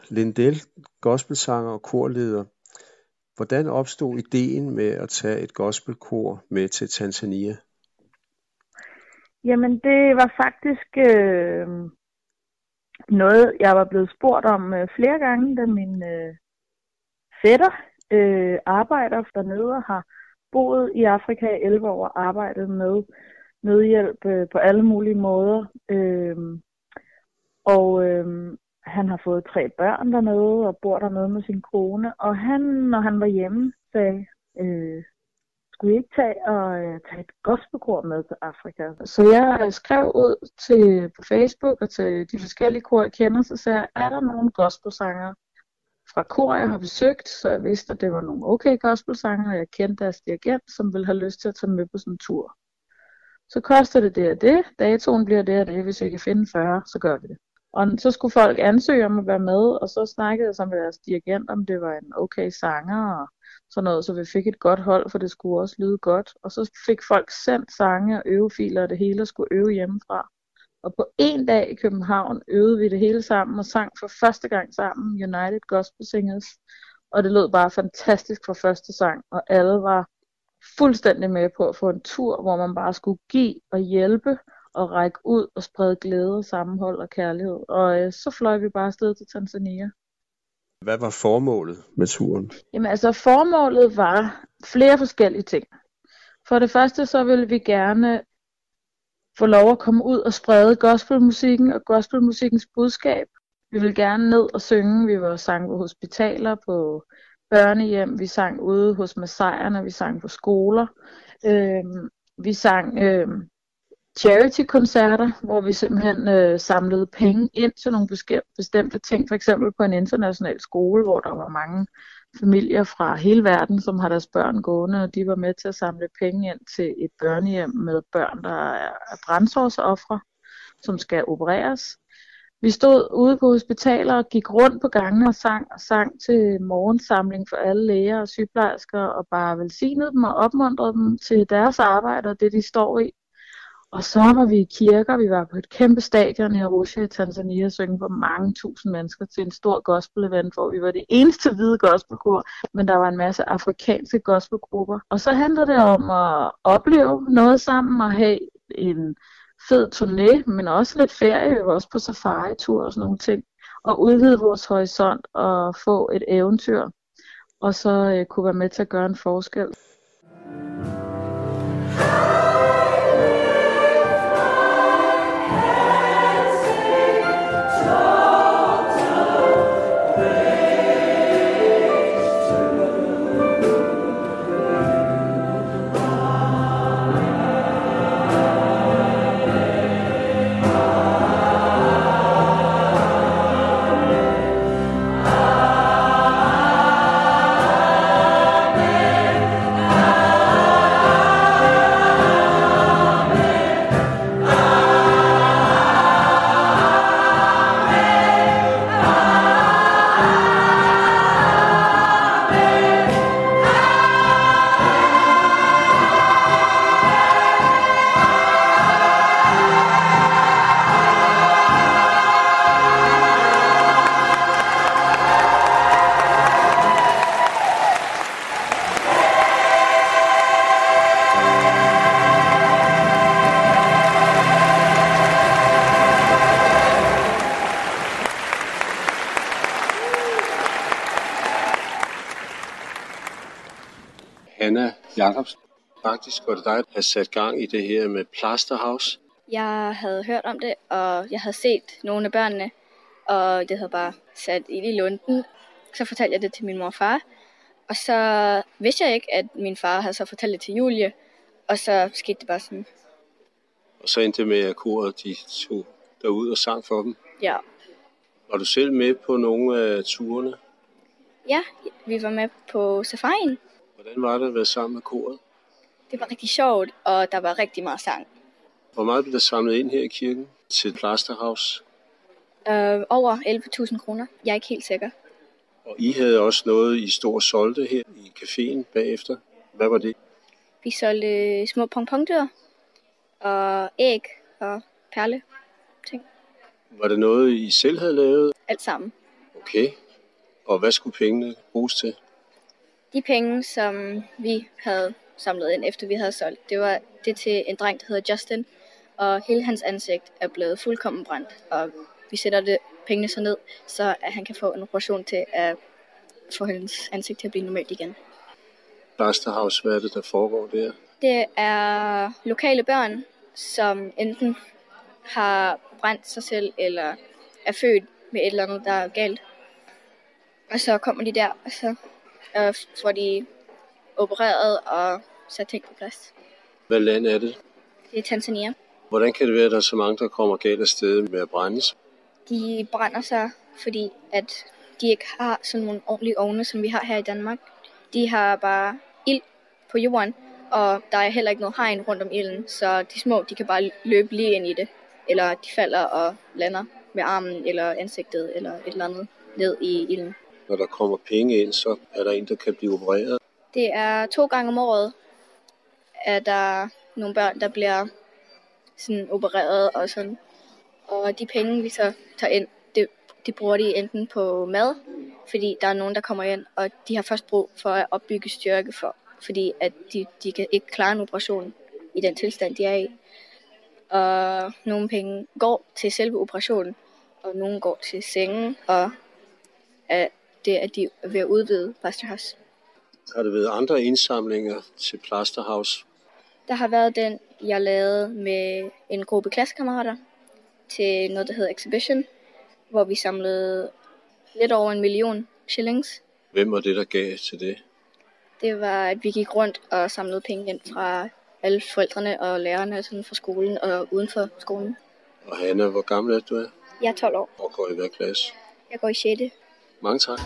Lindell, gospelsanger og korleder. Hvordan opstod ideen med at tage et gospelkor med til Tanzania? Jamen, det var faktisk øh, noget, jeg var blevet spurgt om øh, flere gange, da min øh, fætter øh, arbejder dernede og har boet i Afrika i elleve år og arbejdet med nødhjælp øh, på alle mulige måder. Øh, og øh, Han har fået tre børn dernede og bor dernede med sin kone. Og han, når han var hjemme, sagde, øh, skulle vi ikke tage, og, uh, tage et gospelkor med til Afrika? Så jeg skrev ud til, på Facebook og til de forskellige kor, jeg kender, så sagde jeg, er der nogen gospelsanger fra kor, jeg har besøgt? Så jeg vidste, at det var nogle okay gospelsanger, og jeg kendte deres dirigent, som ville have lyst til at tage med på sådan en tur. Så koster det det og det, datoen bliver det og det, hvis jeg kan finde fyrre, så gør vi det. Og så skulle folk ansøge om at være med, og så snakkede jeg så med deres dirigent, om det var en okay sanger og sådan noget, så vi fik et godt hold, for det skulle også lyde godt. Og så fik folk sendt sange og øvefiler, og det hele skulle øve hjemmefra. Og på en dag i København øvede vi det hele sammen, og sang for første gang sammen, United Gospel Singers. Og det lød bare fantastisk fra første sang, og alle var fuldstændig med på at få en tur, hvor man bare skulle give og hjælpe og række ud og sprede glæde, sammenhold og kærlighed. Og øh, så fløj vi bare afsted til Tanzania. Hvad var formålet med turen? Jamen altså, formålet var flere forskellige ting. For det første så ville vi gerne få lov at komme ud og sprede gospelmusikken og gospelmusikkens budskab. Vi ville gerne ned og synge. Vi var sang på hospitaler, på børnehjem, vi sang ude hos masaierne, vi sang på skoler. Øh, vi sang... Øh, charity-koncerter, hvor vi simpelthen øh, samlede penge ind til nogle bestemte ting, for eksempel på en international skole, hvor der var mange familier fra hele verden, som har deres børn gående, og de var med til at samle penge ind til et børnehjem med børn, der er brændsårsoffre, som skal opereres. Vi stod ude på hospitaler og gik rundt på gangene og sang, og sang til morgensamling for alle læger og sygeplejersker, og bare velsignede dem og opmuntrede dem til deres arbejde og det, de står i. Og så var vi i kirker, vi var på et kæmpe stadion i Arusha i Tanzania, og synge for mange tusind mennesker til en stor gospel-event, hvor vi var det eneste hvide gospelkor, men der var en masse afrikanske gospelgrupper. Og så handlede det om at opleve noget sammen og have en fed turné, men også lidt ferie, vi var også på safari-tur og sådan nogle ting, og udvide vores horisont og få et eventyr, og så kunne være med til at gøre en forskel. Faktisk var det dig, der havde sat gang i det her med Plasterhouse. Jeg havde hørt om det, og jeg havde set nogle af børnene, og det havde bare sat ild i lunden. Så fortalte jeg det til min mor og far, og så vidste jeg ikke, at min far havde så fortalt det til Julie, og så skete det bare sådan. Og så endte det med, at koret de tog derud og sang for dem? Ja. Var du selv med på nogle af turene? Ja, vi var med på safarien. Hvordan var det at være sammen med koret? Det var rigtig sjovt, og der var rigtig meget sang. Hvor meget blev der samlet ind her i kirken til Plasterhouse? Øh, over elleve tusind kroner. Jeg er ikke helt sikker. Og I havde også noget, I stod og solgte her i caféen bagefter. Hvad var det? Vi solgte små pongpongdyr og æg og perle ting. Var det noget, I selv havde lavet? Alt sammen. Okay. Og hvad skulle pengene bruges til? De penge, som vi havde samlet ind, efter vi havde solgt. Det var det til en dreng, der hedder Justin, og hele hans ansigt er blevet fuldkommen brændt, og vi sætter det, pengene så ned, så at han kan få en operation til at få hans ansigt til at blive normalt igen. Plasterhouse, hvad er det, der foregår der? Det er lokale børn, som enten har brændt sig selv, eller er født med et eller andet, der er galt. Og så kommer de der, og så øh, får de opereret og så ting på plads. Hvad land er det? Det er Tanzania. Hvordan kan det være, at der er så mange, der kommer galt af sted med at brændes? De brænder sig, fordi at de ikke har sådan nogle ordentlige ovne, som vi har her i Danmark. De har bare ild på jorden, og der er heller ikke noget hegn rundt om ilden, så de små de kan bare løbe lige ind i det. Eller de falder og lander med armen eller ansigtet eller et eller andet ned i ilden. Når der kommer penge ind, så er der en, der kan blive opereret? Det er to gange om året, at der er nogle børn, der bliver sådan opereret og sådan. Og de penge, vi så tager ind, det, de bruger de enten på mad, fordi der er nogen, der kommer ind, og de har først brug for at opbygge styrke, for, fordi at de, de kan ikke klare en operation i den tilstand, de er i. Og nogle penge går til selve operationen, og nogle går til sengen, og at det er de ved at udvide Plasterhouse. Har der været andre indsamlinger til Plasterhouse? Der har været den, jeg lavede med en gruppe klassekammerater til noget, der hedder Exhibition, hvor vi samlede lidt over en million shillings. Hvem var det, der gav til det? Det var, at vi gik rundt og samlede penge ind fra alle forældrene og lærerne sådan fra skolen og uden for skolen. Og Hanna, hvor gammel er du? Er? Jeg er tolv år. Og går i hver klasse? Jeg går i sjette. Mange tak.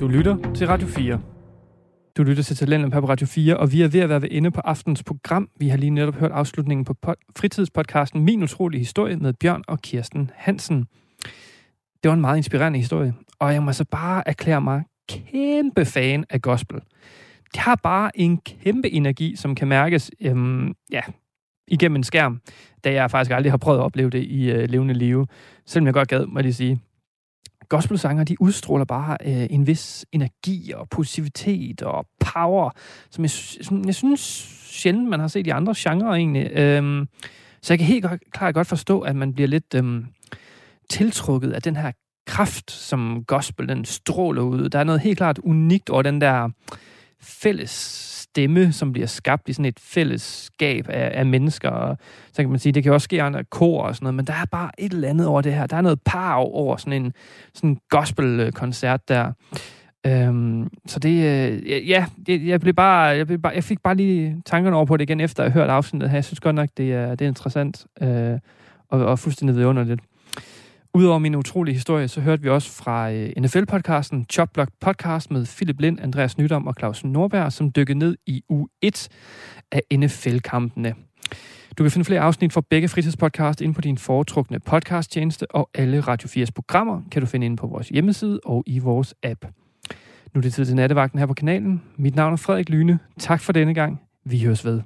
Du lytter til Radio fire. Du lytter til Talentlab på Radio fire, og vi er ved at være ved ende på aftens program. Vi har lige netop hørt afslutningen på pod- fritidspodcasten Min Utrolige Historie med Bjørn og Kirsten Hansen. Det var en meget inspirerende historie, og jeg må så bare erklære mig kæmpe fan af gospel. Det har bare en kæmpe energi, som kan mærkes øhm, ja, igennem en skærm, da jeg faktisk aldrig har prøvet at opleve det i øh, levende live, selvom jeg godt gad, må jeg lige sige. Gospelsanger, de udstråler bare øh, en vis energi og positivitet og power, som jeg, som jeg synes sjældent, man har set i andre genrer egentlig. Øhm, så jeg kan helt klart godt forstå, at man bliver lidt øhm, tiltrukket af den her kraft, som gospel den stråler ud. Der er noget helt klart unikt over den der fælles stemme, som bliver skabt i sådan et fællesskab af, af mennesker. Og så kan man sige, det kan også ske andre kor og sådan noget, men der er bare et eller andet over det her. Der er noget par over sådan en sådan gospelkoncert der. Øhm, så det, øh, ja, det, jeg blev bare, jeg blev bare, jeg fik bare lige tankerne over på det igen, efter jeg hørte afsnittet her. Jeg synes godt nok, det er, det er interessant øh, og, og fuldstændig vidunderligt. Udover Min Utrolige Historie, så hørte vi også fra N F L-podcasten Chop Block Podcast med Philip Lind, Andreas Nydam og Claus Norberg, som dykkede ned i uge et af N F L-kampene. Du kan finde flere afsnit fra begge fritidspodcast inde på din foretrukne podcasttjeneste, og alle Radio fire's programmer kan du finde inde på vores hjemmeside og i vores app. Nu er det tid til nattevagten her på kanalen. Mit navn er Frederik Lyne. Tak for denne gang. Vi høres ved.